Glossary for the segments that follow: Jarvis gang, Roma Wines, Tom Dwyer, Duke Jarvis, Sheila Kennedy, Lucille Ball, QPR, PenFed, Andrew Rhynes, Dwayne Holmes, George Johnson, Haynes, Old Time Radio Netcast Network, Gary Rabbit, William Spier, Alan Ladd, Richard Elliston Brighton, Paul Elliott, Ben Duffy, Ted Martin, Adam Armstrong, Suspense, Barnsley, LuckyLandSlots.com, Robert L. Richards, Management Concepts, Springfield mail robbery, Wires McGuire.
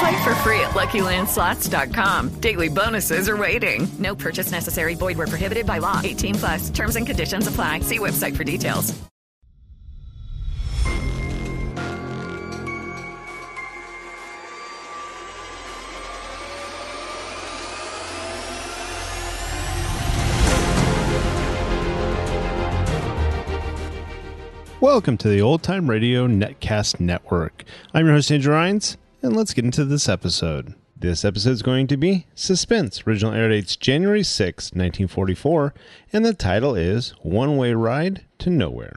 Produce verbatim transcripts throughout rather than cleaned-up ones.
Play for free at Lucky Land Slots dot com. Daily bonuses are waiting. No purchase necessary. Void where prohibited by law. eighteen plus. Terms and conditions apply. See website for details. Welcome to the Old Time Radio Netcast Network. I'm your host, Andrew Rhynes, and let's get into this episode. This episode is going to be Suspense. Original air dates January sixth, nineteen forty-four, and the title is One-Way Ride to Nowhere.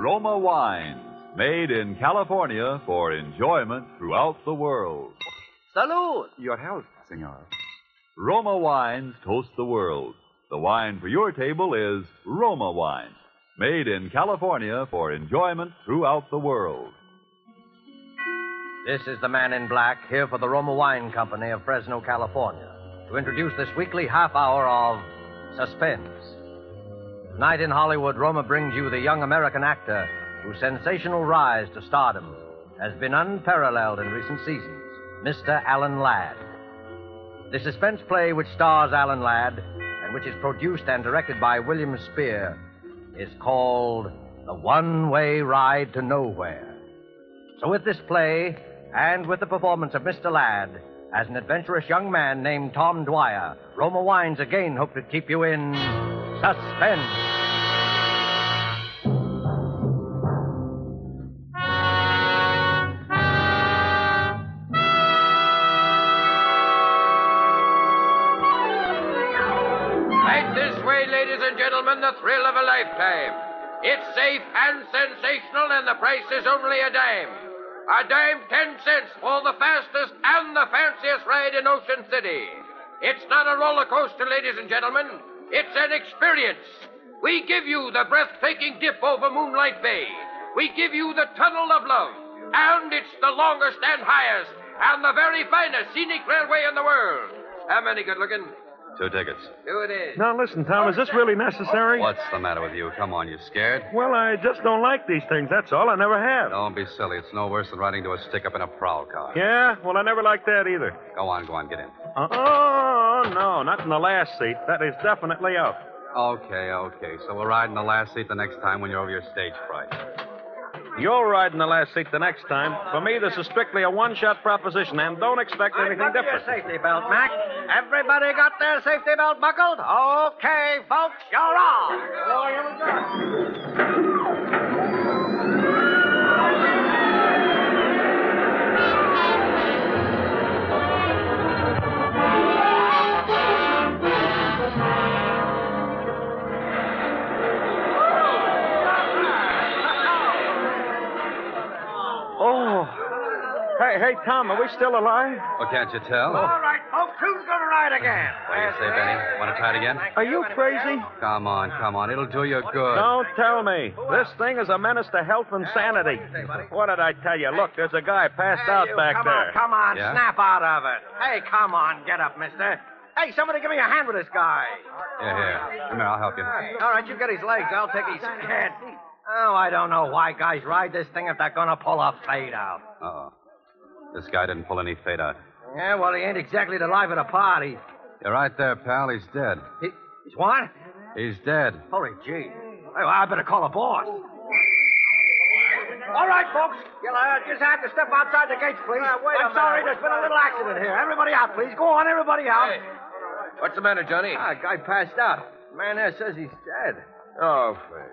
Roma Wines, made in California for enjoyment throughout the world. Salud! Your health, senor. Roma Wines toast the world. The wine for your table is Roma Wine, made in California for enjoyment throughout the world. This is the man in black, here for the Roma Wine Company of Fresno, California, to introduce this weekly half hour of Suspense. Tonight in Hollywood, Roma brings you the young American actor whose sensational rise to stardom has been unparalleled in recent seasons, Mister Alan Ladd. The suspense play, which stars Alan Ladd and which is produced and directed by William Spier, is called The One-Way Ride to Nowhere. So with this play, and with the performance of Mister Ladd as an adventurous young man named Tom Dwyer, Roma Wines again hope to keep you in suspense. The thrill of a lifetime. It's safe and sensational, and the price is only a dime. A dime, ten cents for the fastest and the fanciest ride in Ocean City. It's not a roller coaster, ladies and gentlemen. It's an experience. We give you the breathtaking dip over Moonlight Bay. We give you the Tunnel of Love. And it's the longest and highest and the very finest scenic railway in the world. How many good looking? Two tickets. Two it is. Now, listen, Tom, is this really necessary? What's the matter with you? Come on, you scared? Well, I just don't like these things, that's all. I never have. Don't be silly. It's no worse than riding to a stick-up in a prowl car. Yeah? Well, I never liked that either. Go on, go on, get in. Uh, oh, no, not in the last seat. That is definitely out. Okay, okay. So we'll ride in the last seat the next time when you're over your stage fright. You'll ride in the last seat the next time. For me, this is strictly a one-shot proposition, and don't expect anything different. Your safety belt, Mac. Everybody got their safety belt buckled? Okay, folks, you're on. So here we Hey, Tom, are we still alive? Well, can't you tell? Oh. All right, folks, who's going to ride again? What do you say, Benny? Want to try it again? Are you crazy? Come on, come on. It'll do you good. Don't tell me. This thing is a menace to health and sanity. What did I tell you? Look, there's a guy passed out back there. Come on, come on. Yeah? Snap out of it. Hey, come on. Get up, mister. Hey, somebody give me a hand with this guy. Yeah, here. Come here, I'll help you. All right, you get his legs. I'll take his head. Oh, I don't know why guys ride this thing if they're going to pull a fade out. Uh-oh. This guy didn't pull any fade out. Yeah, well, he ain't exactly the life of the party. You're right there, pal. He's dead. He, he's what? He's dead. Holy gee. Well, I better call the boss. All right, folks. You'll uh, just have to step outside the gates, please. Uh, wait I'm a sorry. Minute. There's been a little accident here. Everybody out, please. Go on, everybody out. Hey. What's the matter, Johnny? Ah, guy passed out. The man there says he's dead. Oh, Fred.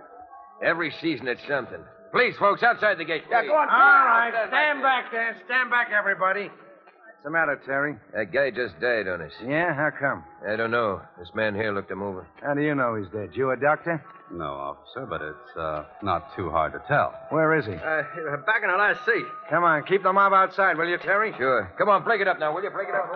Every season it's something. Please, folks, outside the gate. Yeah, go on. All right, stand back there. Stand back, everybody. What's the matter, Terry? That guy just died on us. Yeah? How come? I don't know. This man here looked him over. How do you know he's dead? You a doctor? No, officer, but it's uh, not too hard to tell. Where is he? Uh, back in the last seat. Come on, keep the mob outside, will you, Terry? Sure. Come on, break it up now, will you? Break it up.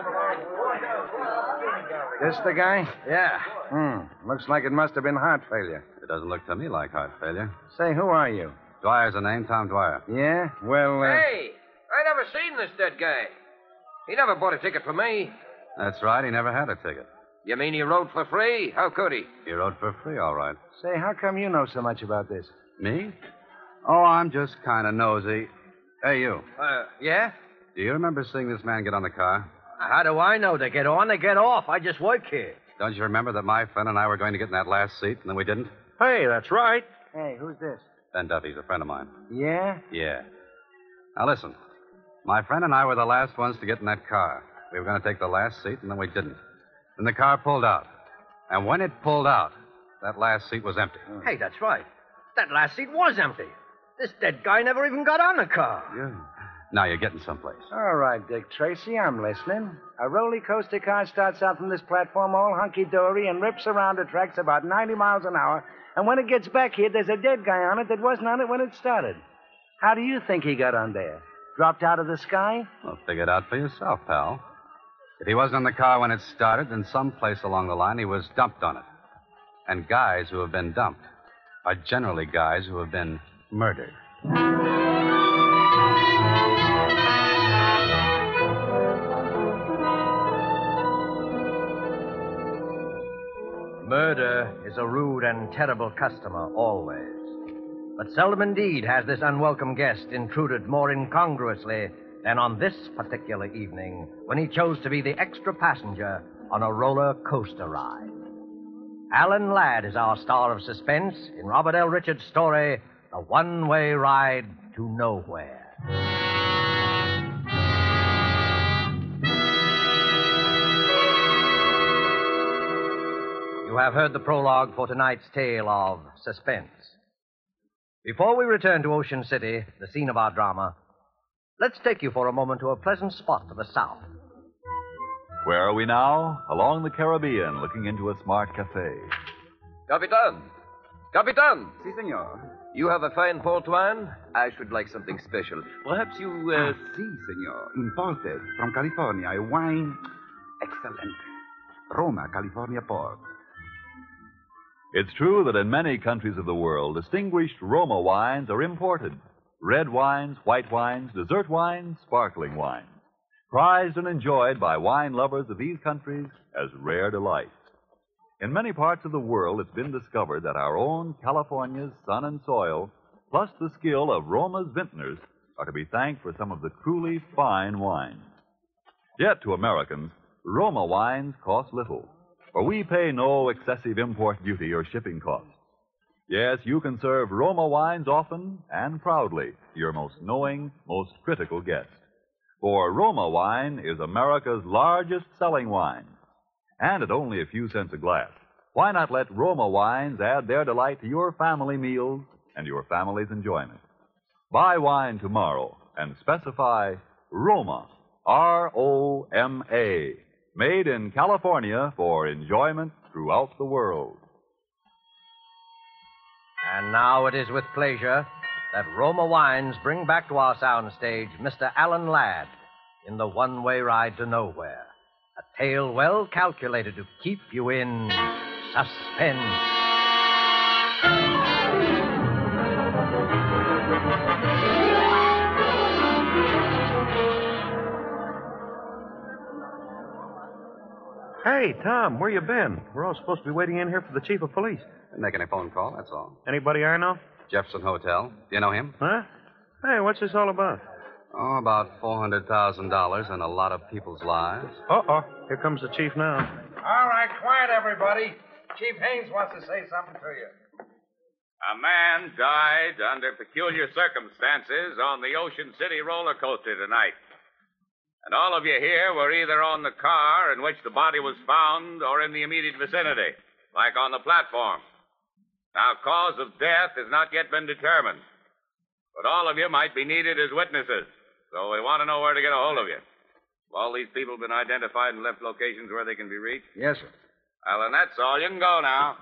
This the guy? Yeah. Hmm. Looks like it must have been heart failure. It doesn't look to me like heart failure. Say, who are you? Dwyer's the name, Tom Dwyer. Yeah? Well, uh... Hey, I never seen this dead guy. He never bought a ticket for me. That's right, he never had a ticket. You mean he rode for free? How could he? He rode for free, all right. Say, how come you know so much about this? Me? Oh, I'm just kind of nosy. Hey, you. Uh, yeah? Do you remember seeing this man get on the car? How do I know? They get on, they get off. I just work here. Don't you remember that my friend and I were going to get in that last seat, and then we didn't? Hey, that's right. Hey, who's this? Ben Duffy's a friend of mine. Yeah? Yeah. Now, listen. My friend and I were the last ones to get in that car. We were going to take the last seat, and then we didn't. Then the car pulled out. And when it pulled out, that last seat was empty. Hey, that's right. That last seat was empty. This dead guy never even got on the car. Yeah. Now you're getting someplace. All right, Dick Tracy, I'm listening. A roller coaster car starts out from this platform all hunky-dory and rips around the tracks about ninety miles an hour. And when it gets back here, there's a dead guy on it that wasn't on it when it started. How do you think he got on there? Dropped out of the sky? Well, figure it out for yourself, pal. If he wasn't in the car when it started, then someplace along the line he was dumped on it. And guys who have been dumped are generally guys who have been murdered. Murder is a rude and terrible customer, always. But seldom indeed has this unwelcome guest intruded more incongruously than on this particular evening when he chose to be the extra passenger on a roller coaster ride. Alan Ladd is our star of suspense in Robert L. Richards' story, The One-Way Ride to Nowhere. You have heard the prologue for tonight's tale of Suspense. Before we return to Ocean City, the scene of our drama, let's take you for a moment to a pleasant spot to the south. Where are we now? Along the Caribbean, looking into a smart cafe. Capitan! Capitan! Si, senor. You have a fine port wine? I should like something special. Perhaps you... Uh... Ah, si, senor. Imported from California. A wine... Excellent. Roma, California port. It's true that in many countries of the world, distinguished Roma wines are imported. Red wines, white wines, dessert wines, sparkling wines. Prized and enjoyed by wine lovers of these countries as rare delights. In many parts of the world, it's been discovered that our own California's sun and soil, plus the skill of Roma's vintners, are to be thanked for some of the truly fine wines. Yet, to Americans, Roma wines cost little, for we pay no excessive import duty or shipping costs. Yes, you can serve Roma wines often and proudly to your most knowing, most critical guest. For Roma wine is America's largest selling wine. And at only a few cents a glass, why not let Roma wines add their delight to your family meals and your family's enjoyment? Buy wine tomorrow and specify Roma, R O M A, made in California for enjoyment throughout the world. And now it is with pleasure that Roma Wines bring back to our soundstage Mister Alan Ladd in The One-Way Ride to Nowhere, a tale well calculated to keep you in suspense. Hey, Tom, where you been? We're all supposed to be waiting in here for the chief of police. Been making a phone call, that's all. Anybody I know? Jefferson Hotel. Do you know him? Huh? Hey, what's this all about? Oh, about four hundred thousand dollars and a lot of people's lives. Uh-oh. Here comes the chief now. All right, quiet, everybody. Chief Haynes wants to say something to you. A man died under peculiar circumstances on the Ocean City roller coaster tonight. And all of you here were either on the car in which the body was found or in the immediate vicinity, like on the platform. Now, cause of death has not yet been determined, but all of you might be needed as witnesses, so we want to know where to get a hold of you. Have all these people been identified and left locations where they can be reached? Yes, sir. Well, then that's all. You can go now.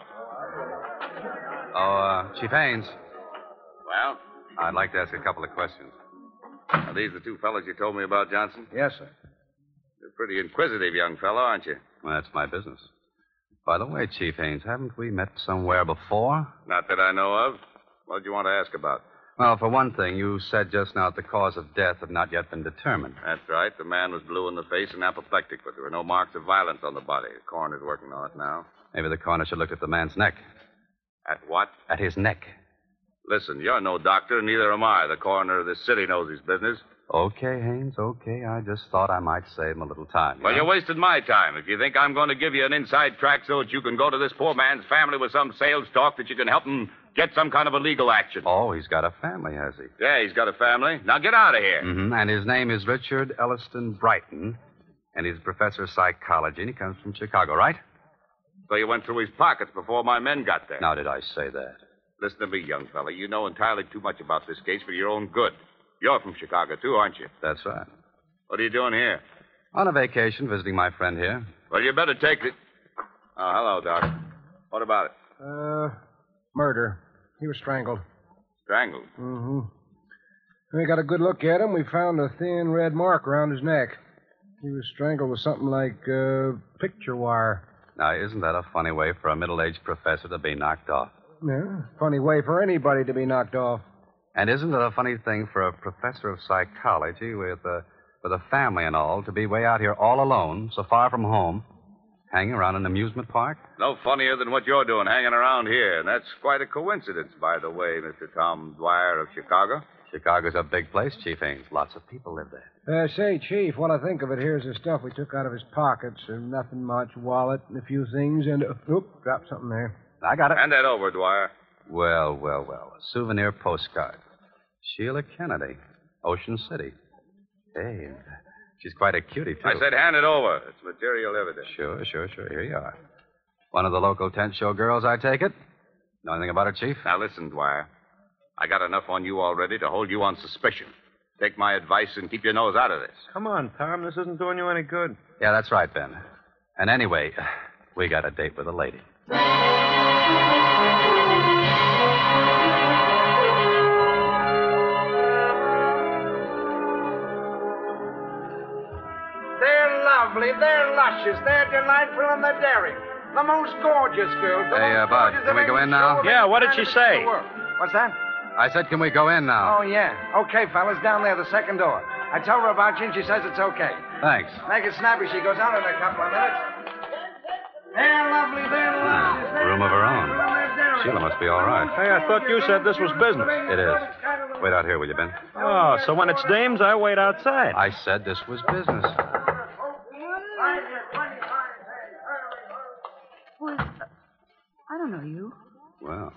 Oh, uh, Chief Haynes. Well? I'd like to ask a couple of questions. Are these the two fellows you told me about, Johnson? Yes, sir. You're a pretty inquisitive young fellow, aren't you? Well, that's my business. By the way, Chief Haynes, haven't we met somewhere before? Not that I know of. What did you want to ask about? Well, for one thing, you said just now that the cause of death had not yet been determined. That's right. The man was blue in the face and apoplectic, but there were no marks of violence on the body. The coroner's working on it now. Maybe the coroner should look at the man's neck. At what? At his neck. Listen, you're no doctor, neither am I. The coroner of this city knows his business. Okay, Haynes, okay. I just thought I might save him a little time. You well, know? You're wasting my time. If you think I'm going to give you an inside track so that you can go to this poor man's family with some sales talk that you can help him get some kind of a legal action. Oh, he's got a family, has he? Yeah, he's got a family. Now get out of here. Mm-hmm. And his name is Richard Elliston Brighton, and he's a professor of psychology, and he comes from Chicago, right? So you went through his pockets before my men got there. Now, did I say that? Listen to me, young fella. You know entirely too much about this case for your own good. You're from Chicago, too, aren't you? That's right. What are you doing here? On a vacation, visiting my friend here. Well, you better take it. Oh, hello, Doc. What about it? Uh, murder. He was strangled. Strangled? Mm-hmm. We got a good look at him. We found a thin red mark around his neck. He was strangled with something like, uh, picture wire. Now, isn't that a funny way for a middle-aged professor to be knocked off? Yeah, funny way for anybody to be knocked off. And isn't it a funny thing for a professor of psychology with a, with a family and all to be way out here all alone, so far from home, hanging around an amusement park? No funnier than what you're doing, hanging around here. And that's quite a coincidence, by the way, Mister Tom Dwyer of Chicago. Chicago's a big place, Chief Haynes. Lots of people live there. Uh, say, Chief, what I think of it, here's the stuff we took out of his pockets. Uh, nothing much, wallet and a few things, and... Uh, oop, dropped something there. I got it. Hand that over, Dwyer. Well, well, well. A souvenir postcard. Sheila Kennedy, Ocean City. Hey, she's quite a cutie, too. I said hand it over. It's material evidence. Sure, sure, sure. Here you are. One of the local tent show girls, I take it? Know anything about her, Chief? Now, listen, Dwyer. I got enough on you already to hold you on suspicion. Take my advice and keep your nose out of this. Come on, Tom. This isn't doing you any good. Yeah, that's right, Ben. And anyway, we got a date with a lady. They're luscious. They're delightful and they're daring. The most gorgeous girls. Hey, uh, Bud, can we go in now? Yeah, what did she say? What's that? I said, can we go in now? Oh, yeah. Okay, fellas, down there, the second door. I told her about you and she says it's okay. Thanks. Make it snappy. She goes out in a couple of minutes. They're lovely, they're lovely. No, room of her own. Sheila must be all right. Hey, I thought you said this was business. It is. Wait out here, will you, Ben? Oh, so when it's dames, I wait outside. I said this was business. Well, I don't know you. Well,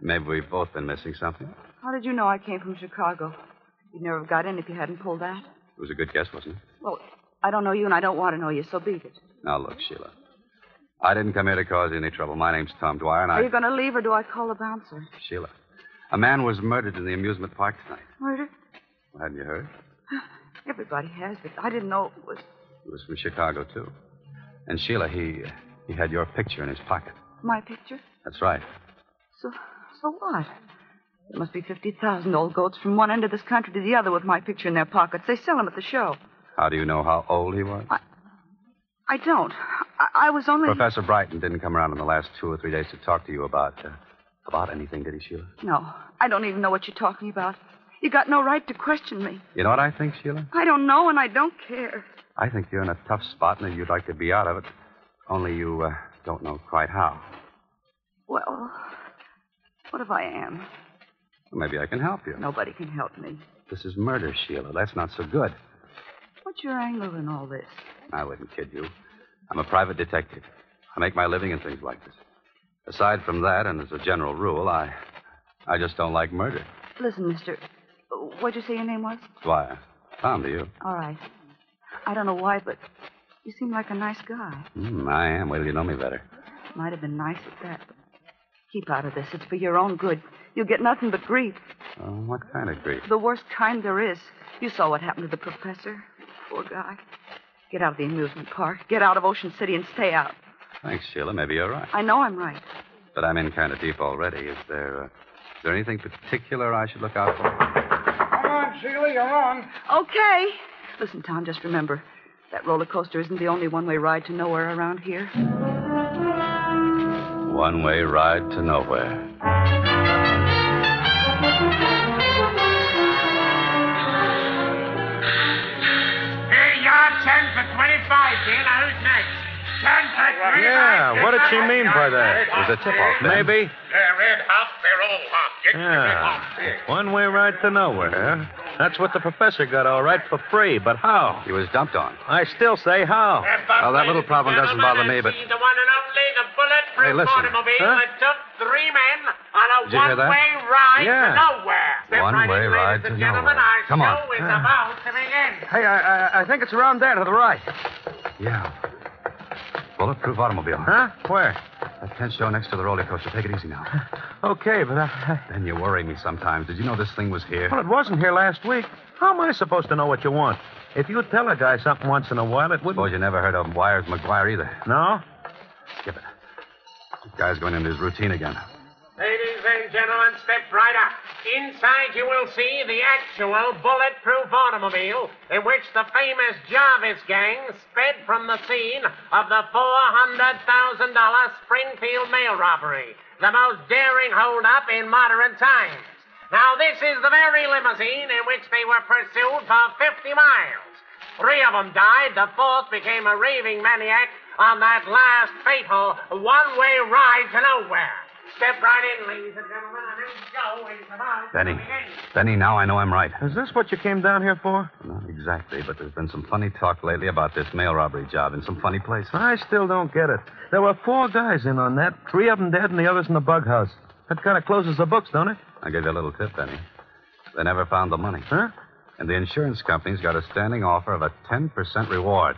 maybe we've both been missing something. How did you know I came from Chicago? You'd never have got in if you hadn't pulled that. It was a good guess, wasn't it? Well, I don't know you, and I don't want to know you, so beat it. Now, look, Sheila. I didn't come here to cause any trouble. My name's Tom Dwyer, and I... Are you going to leave, or do I call the bouncer? Sheila, a man was murdered in the amusement park tonight. Murdered? Well, haven't you heard? Everybody has, but I didn't know it was... It was from Chicago, too. And, Sheila, he... He had your picture in his pocket. My picture? That's right. So... So what? There must be fifty thousand old goats from one end of this country to the other with my picture in their pockets. They sell them at the show. How do you know how old he was? I, I don't. I, I was only... Professor Brighton didn't come around in the last two or three days to talk to you about... Uh, about anything, did he, Sheila? No. I don't even know what you're talking about. You got no right to question me. You know what I think, Sheila? I don't know, and I don't care. I think you're in a tough spot, and you'd like to be out of it. Only you uh, don't know quite how. Well, what if I am? Well, maybe I can help you. Nobody can help me. This is murder, Sheila. That's not so good. What's your angle in all this? I wouldn't kid you. I'm a private detective. I make my living in things like this. Aside from that, and as a general rule, I I just don't like murder. Listen, mister, what'd you say your name was? Dwyer. Tom, to you. All right. I don't know why, but you seem like a nice guy. Mm, I am. Wait till you know me better. Might have been nice at that, but keep out of this. It's for your own good. You'll get nothing but grief. Oh, what kind of grief? The worst kind there is. You saw what happened to the professor. Poor guy. Get out of the amusement park. Get out of Ocean City and stay out. Thanks, Sheila. Maybe you're right. I know I'm right. But I'm in kind of deep already. Is there, uh, is there anything particular I should look out for? Come on, Sheila. You're on. Okay. Listen, Tom, just remember, that roller coaster isn't the only one-way ride to nowhere around here. One-way ride to nowhere. Yeah, what did she mean by that? It was a tip-off, maybe. They're red hot, they're all hot. Yeah, one-way ride to nowhere. That's what the professor got all right for free, but how? He was dumped on. I still say how. Well, that little problem doesn't bother me, but... The one and only, the bulletproof automobile that took three men on a one-way ride to nowhere. One-way ride to nowhere. Come on. Is about to begin. Hey, I, I, I think it's around there to the right. Yeah. Bulletproof automobile. Huh? Where? That tent show next to the roller coaster. Take it easy now. Okay, but I... Then you worry me sometimes. Did you know this thing was here? Well, it wasn't here last week. How am I supposed to know what you want? If you tell a guy something once in a while, it wouldn't... Suppose you never heard of Wires McGuire either. No? Skip it. The guy's going into his routine again. Ladies and gentlemen, step right up. Inside you will see the actual bulletproof automobile in which the famous Jarvis gang sped from the scene of the four hundred thousand dollars Springfield mail robbery, the most daring holdup in modern times. Now, this is the very limousine in which they were pursued for fifty miles. Three of them died. The fourth became a raving maniac on that last fatal one-way ride to nowhere. Step right in, ladies and gentlemen, and then go is about Benny, Benny, now I know I'm right. Is this what you came down here for? Not exactly, but there's been some funny talk lately about this mail robbery job in some funny place. I still don't get it. There were four guys in on that, three of them dead and the others in the bug house. That kind of closes the books, don't it? I gave you a little tip, Benny. They never found the money. Huh? And the insurance company's got a standing offer of a ten percent reward.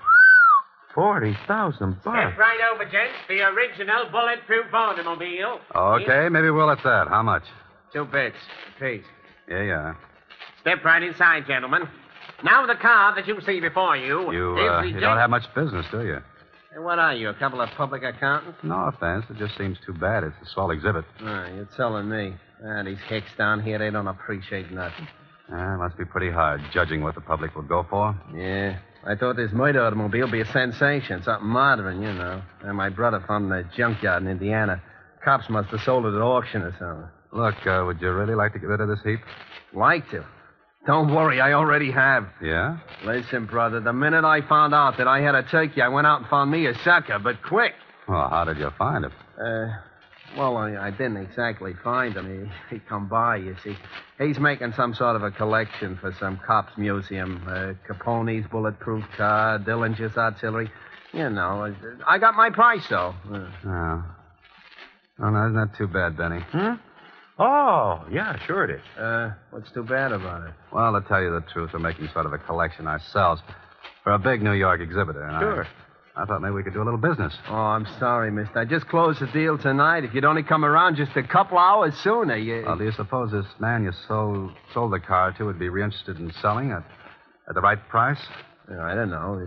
Forty thousand bucks. Step right over, gents. The original bulletproof automobile. Okay, maybe we'll at that. How much? Two bits, please. Yeah, yeah. Step right inside, gentlemen. Now the car that you see before you. You, uh, you don't have much business, do you? Hey, what are you, a couple of public accountants? No offense. It just seems too bad. It's a swell exhibit. Ah, you're telling me. Ah, these hicks down here, they don't appreciate nothing. Ah, it must be pretty hard judging what the public will go for. Yeah. I thought this murder automobile would be a sensation, something modern, you know. And my brother found it in a junkyard in Indiana. Cops must have sold it at auction or something. Look, uh, would you really like to get rid of this heap? Like to? Don't worry, I already have. Yeah? Listen, brother, the minute I found out that I had a turkey, I went out and found me a sucker, but quick. Well, how did you find him? Uh, well, I, I didn't exactly find him. He, he come by, you see. He's making some sort of a collection for some cops museum. Uh, Capone's bulletproof car, Dillinger's artillery. You know, I got my price, though. Uh, oh. Oh, no, that's not too bad, Benny. Hmm? Oh, yeah, sure it is. Uh, what's too bad about it? Well, to tell you the truth, we're making sort of a collection ourselves for a big New York exhibitor. And sure. I, I thought maybe we could do a little business. Oh, I'm sorry, mister. I just closed the deal tonight. If you'd only come around just a couple hours sooner, you... Well, do you suppose this man you sold, sold the car to would be interested in selling it at the right price? Yeah, I don't know.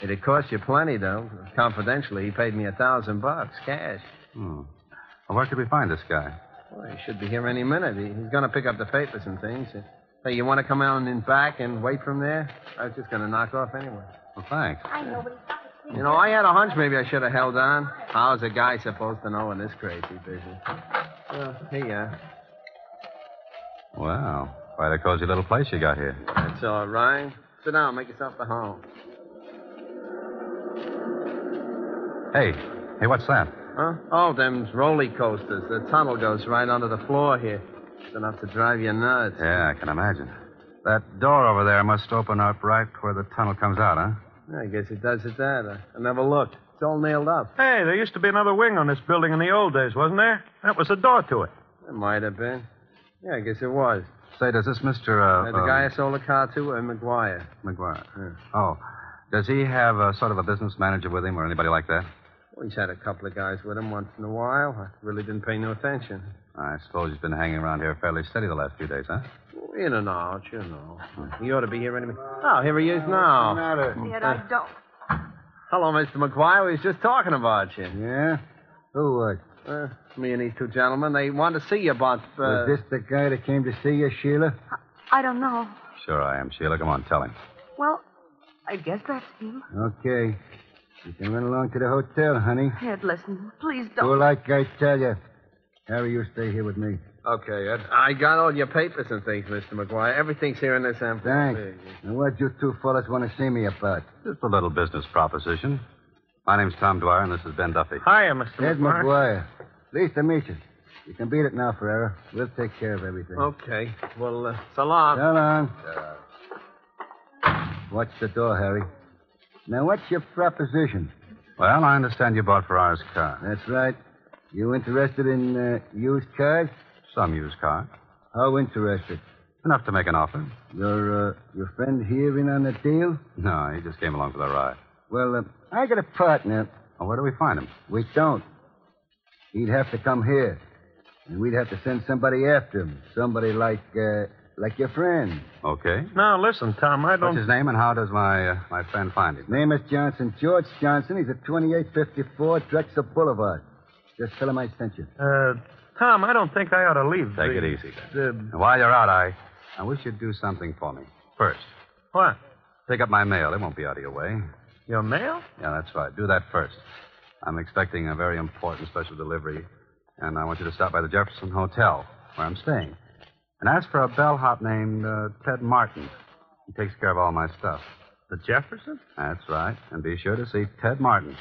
It'd cost you plenty, though. Confidentially, he paid me a thousand bucks, cash. Hmm. Well, where could we find this guy? Well, he should be here any minute. He, he's going to pick up the papers and things. Hey, you want to come out and back and wait from there? I was just going to knock off anyway. Well, thanks. I know, but he's... You know, I had a hunch maybe I should have held on. How's a guy supposed to know in this crazy business? Well, here you are. Wow. Quite a cozy little place you got here. That's all right. Sit down. Make yourself at home. Hey. Hey, what's that? Huh? Oh, them roller coasters. The tunnel goes right under the floor here. It's enough to drive you nuts. Yeah, I can imagine. That door over there must open up right where the tunnel comes out, huh? Yeah, I guess it does at that. I, I never looked. It's all nailed up. Hey, there used to be another wing on this building in the old days, wasn't there? That was the door to it. It might have been. Yeah, I guess it was. Say, does this Mister... Uh, uh, the uh, guy I sold the car to, uh, McGuire. McGuire. Yeah. Oh. Does he have a, sort of a business manager with him or anybody like that? Well, he's had a couple of guys with him once in a while. I really didn't pay no attention. I suppose he's been hanging around here fairly steady the last few days, huh? In and out, you know. He ought to be here any minute. Oh, here he is now. What's the matter? Yet I don't. Hello, Mister McGuire. We was just talking about you. Yeah? Who was? Uh, me and these two gentlemen. They wanted to see you about... Uh... Was this the guy that came to see you, Sheila? I don't know. Sure I am, Sheila. Come on, tell him. Well, I guess that's him. Okay. You can run along to the hotel, honey. Ed, listen, please don't... Do like I tell you. Harry, you stay here with me. Okay, Ed. I got all your papers and things, Mister McGuire. Everything's here in this envelope. Thanks. Baby. Now, what you two fellas want to see me about? Just a little business proposition. My name's Tom Dwyer, and this is Ben Duffy. Hiya, Mister Ed McGuire. Ed McGuire. Pleased to meet you. You can beat it now, Ferreira. We'll take care of everything. Okay. Well, uh, so long. So long. Uh, Watch the door, Harry. Now, what's your proposition? Well, I understand you bought Ferrara's car. That's right. You interested in uh, used cars? Some used cars. How interested? Enough to make an offer. Your uh, your friend here in on the deal? No, he just came along for the ride. Well, uh, I got a partner. Well, where do we find him? We don't. He'd have to come here. And we'd have to send somebody after him. Somebody like... Uh, Like your friend. Okay. Now, listen, Tom, I don't... What's his name and how does my uh, my friend find him? Name is Johnson. George Johnson. He's at twenty-eight fifty-four Drexel Boulevard. Just tell him I sent you. Uh, Tom, I don't think I ought to leave. Take the, it easy. The... While you're out, I... I wish you'd do something for me. First. What? Pick up my mail. It won't be out of your way. Your mail? Yeah, that's right. Do that first. I'm expecting a very important special delivery, and I want you to stop by the Jefferson Hotel, where I'm staying. And ask for a bellhop named uh, Ted Martin. He takes care of all my stuff. The Jefferson? That's right. And be sure to see Ted Martin.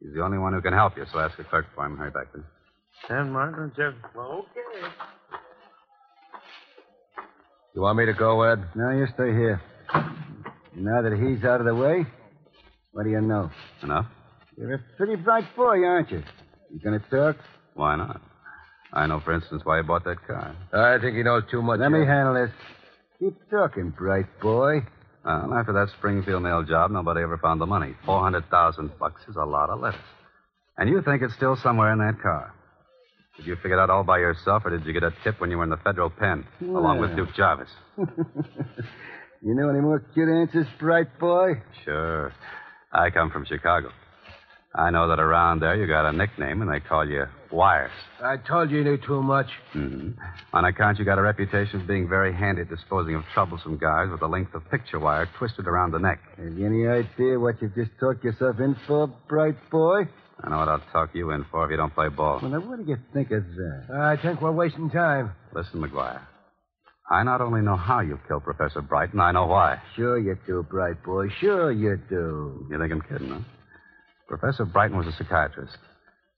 He's the only one who can help you, so ask the clerk for him. Hurry back then. Ted Martin, Jefferson. Well, okay. You want me to go, Ed? No, you stay here. Now that he's out of the way, what do you know? Enough. You're a pretty bright boy, aren't you? You gonna talk? Why not? I know, for instance, why he bought that car. I think he knows too much. Let yet. me handle this. Keep talking, bright boy. Well, after that Springfield mail job, nobody ever found the money. four hundred thousand bucks is a lot of lettuce. And you think it's still somewhere in that car. Did you figure it out all by yourself, or did you get a tip when you were in the federal pen, well. along with Duke Jarvis? You know any more cute answers, bright boy? Sure. I come from Chicago. I know that around there you got a nickname, and they call you Wires. I told you you knew too much. Mm-hmm. On account, you got a reputation of being very handy at disposing of troublesome guys with a length of picture wire twisted around the neck. Have you any idea what you've just talked yourself in for, bright boy? I know what I'll talk you in for if you don't play ball. Well, now, what do you think of that? Uh, I think we're wasting time. Listen, McGuire. I not only know how you killed Professor Brighton, I know why. Sure you do, bright boy. Sure you do. You think I'm kidding, huh? Professor Brighton was a psychiatrist.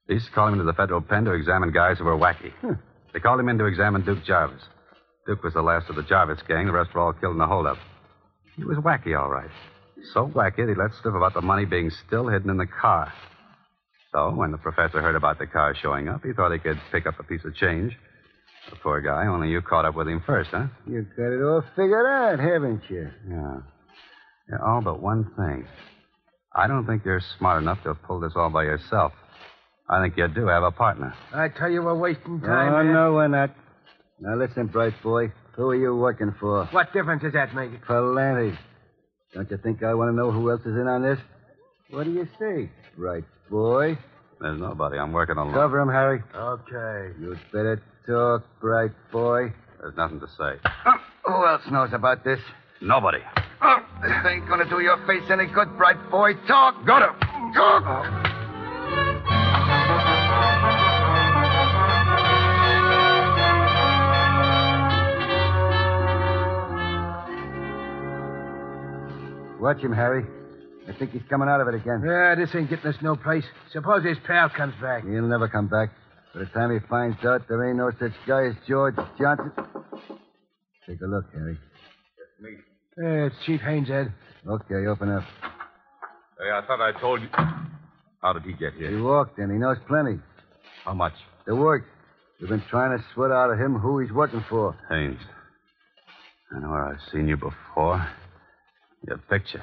They used to call him into the federal pen to examine guys who were wacky. Huh. They called him in to examine Duke Jarvis. Duke was the last of the Jarvis gang. The rest were all killed in the holdup. He was wacky, all right. So wacky that he let slip about the money being still hidden in the car. So when the professor heard about the car showing up, he thought he could pick up a piece of change. The poor guy, only you caught up with him first, huh? You got it all figured out, haven't you? Yeah. Yeah, all but one thing. I don't think you're smart enough to pull this all by yourself. I think you do have a partner. I tell you, we're wasting time. Oh, man. No, we're not. Now, listen, bright boy. Who are you working for? What difference does that make? Plenty. Don't you think I want to know who else is in on this? What do you say, bright boy? There's nobody. I'm working alone. Cover him, Harry. Okay. You'd better talk, bright boy. There's nothing to say. Uh, who else knows about this? Nobody. Uh, this ain't gonna do your face any good, bright boy. Talk. Got him. Talk. Oh. Watch him, Harry. I think he's coming out of it again. Yeah, this ain't getting us no place. Suppose his pal comes back. He'll never come back. By the time he finds out there ain't no such guy as George Johnson. Take a look, Harry. It's me. Hey, it's Chief Haines, Ed. Okay, open up. Hey, I thought I told you. How did he get here? He walked in. He knows plenty. How much? The work. We've been trying to sweat out of him who he's working for. Haines. I know where I've seen you before. Your picture.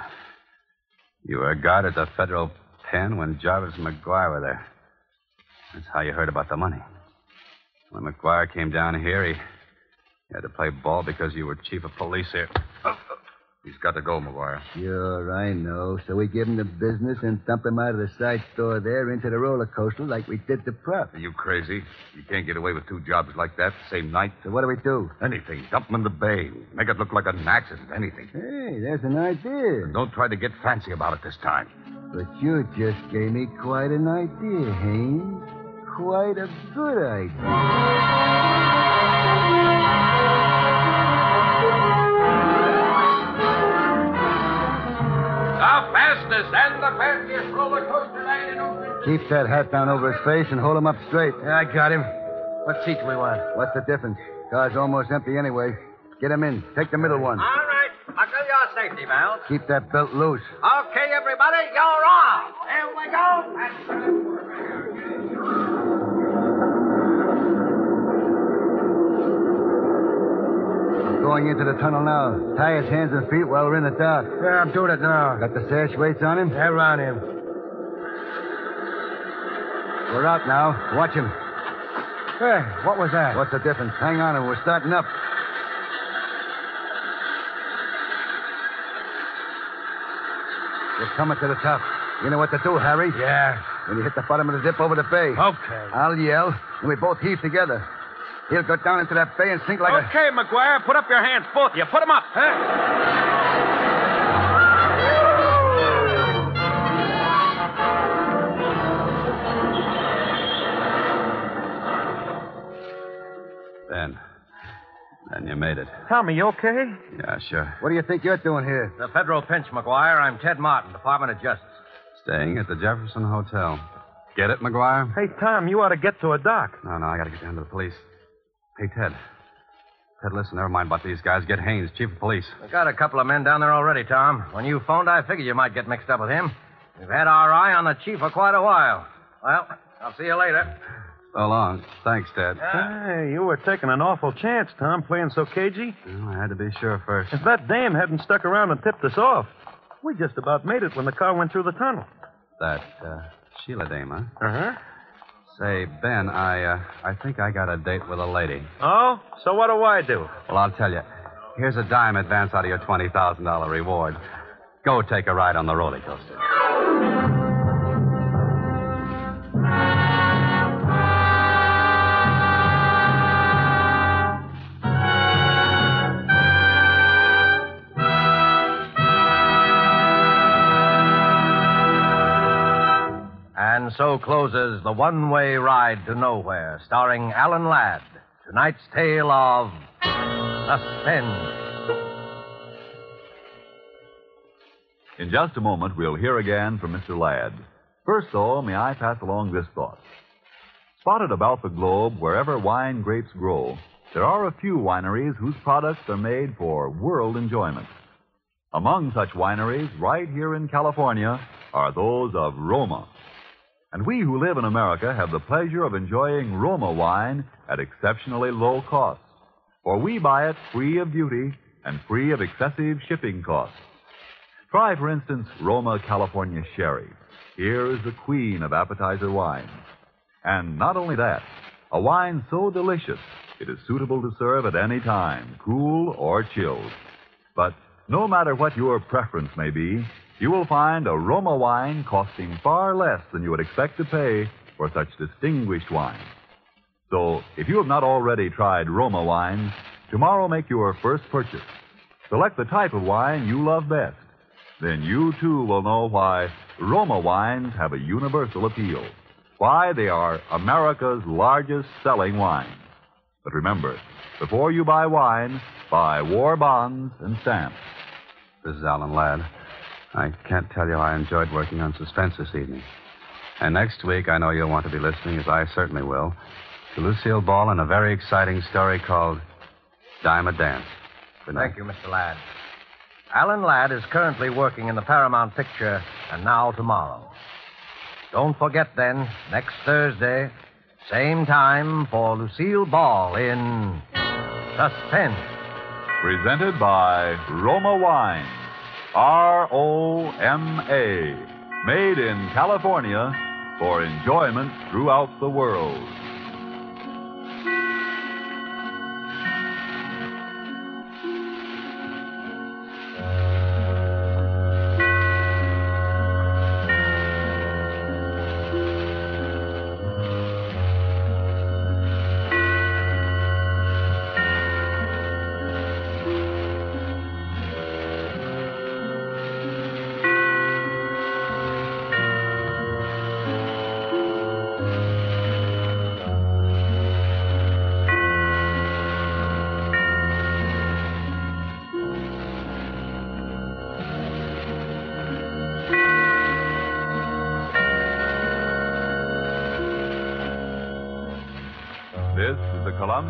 You were a guard at the federal pen when Jarvis and McGuire were there. That's how you heard about the money. When McGuire came down here, he, he had to play ball because you were chief of police here. Oh, he's got to go, McGuire. Sure, I know. So we give him the business and dump him out of the side store there into the roller coaster like we did the prop. Are you crazy? You can't get away with two jobs like that the same night. So what do we do? Anything. Dump him in the bay. Make it look like an accident. Anything. Hey, there's an idea. And don't try to get fancy about it this time. But you just gave me quite an idea, Haines. Quite a good idea. And the fanciest roller coaster night in Oakland. Keep that hat down over his face and hold him up straight. Yeah, I got him. What seat do we want? What's the difference? Car's almost empty anyway. Get him in. Take the middle one. All right. Buckle your safety belt. Keep that belt loose. Okay, everybody, you're on. Here we go. Going into the tunnel now. Tie his hands and feet while we're in the dark. Yeah, I'm doing it now. Got the sash weights on him? Yeah, around him. We're out now. Watch him. Hey, what was that? What's the difference? Hang on, and we're starting up. We're coming to the top. You know what to do, Harry? Yeah. When you hit the bottom of the dip, over the bay. Okay. I'll yell, and we both heave together. He'll go down into that bay and sink like okay, a... Okay, McGuire, put up your hands, both of you. Put them up. Huh? Then. Then you made it. Tell me, you okay? Yeah, sure. What do you think you're doing here? The federal pinch, McGuire. I'm Ted Martin, Department of Justice. Staying at the Jefferson Hotel. Get it, McGuire? Hey, Tom, you ought to get to a dock. No, no, I got to get down to the police. Hey, Ted. Ted, listen, never mind about these guys. Get Haines, chief of police. We got a couple of men down there already, Tom. When you phoned, I figured you might get mixed up with him. We've had our eye on the chief for quite a while. Well, I'll see you later. So long. Thanks, Ted. Yeah. Hey, you were taking an awful chance, Tom, playing so cagey. Well, I had to be sure first. If that dame hadn't stuck around and tipped us off, we just about made it when the car went through the tunnel. That, uh, Sheila dame, huh? Uh-huh. Say, Ben, I uh, I think I got a date with a lady. Oh? So what do I do? Well, I'll tell you. Here's a dime advance out of your twenty thousand dollars reward. Go take a ride on the roller coaster. And so closes The One-Way Ride to Nowhere, starring Alan Ladd. Tonight's tale of Suspense. In just a moment, we'll hear again from Mister Ladd. First, though, may I pass along this thought. Spotted about the globe, wherever wine grapes grow, there are a few wineries whose products are made for world enjoyment. Among such wineries, right here in California, are those of Roma. And we who live in America have the pleasure of enjoying Roma wine at exceptionally low costs, for we buy it free of duty and free of excessive shipping costs. Try, for instance, Roma California Sherry. Here is the queen of appetizer wines. And not only that, a wine so delicious, it is suitable to serve at any time, cool or chilled. But no matter what your preference may be, you will find a Roma wine costing far less than you would expect to pay for such distinguished wine. So, if you have not already tried Roma wines, tomorrow make your first purchase. Select the type of wine you love best. Then you, too, will know why Roma wines have a universal appeal, why they are America's largest selling wine. But remember, before you buy wine, buy war bonds and stamps. This is Alan Ladd. I can't tell you I enjoyed working on Suspense this evening. And next week, I know you'll want to be listening, as I certainly will, to Lucille Ball and a very exciting story called Dime a Dance. Good night. Thank you, Mister Ladd. Alan Ladd is currently working in the Paramount picture, And Now Tomorrow. Don't forget, then, next Thursday, same time, for Lucille Ball in Suspense. Presented by Roma Wines. R O M A. Made in California for enjoyment throughout the world. This is the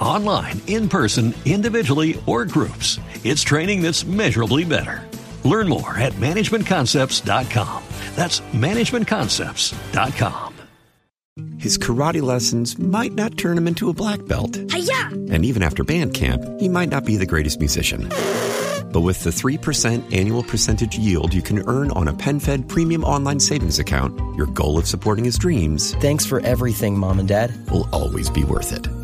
Online, in person, individually, or groups. It's training that's measurably better. Learn more at management concepts dot com. That's management concepts dot com. His karate lessons might not turn him into a black belt. Hi-ya! And even after band camp, he might not be the greatest musician. But with the three percent annual percentage yield you can earn on a PenFed Premium Online Savings Account, your goal of supporting his dreams... Thanks for everything, Mom and Dad. ...will always be worth it.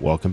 Welcome